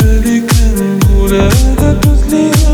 Великий Кенгур, это тот лес.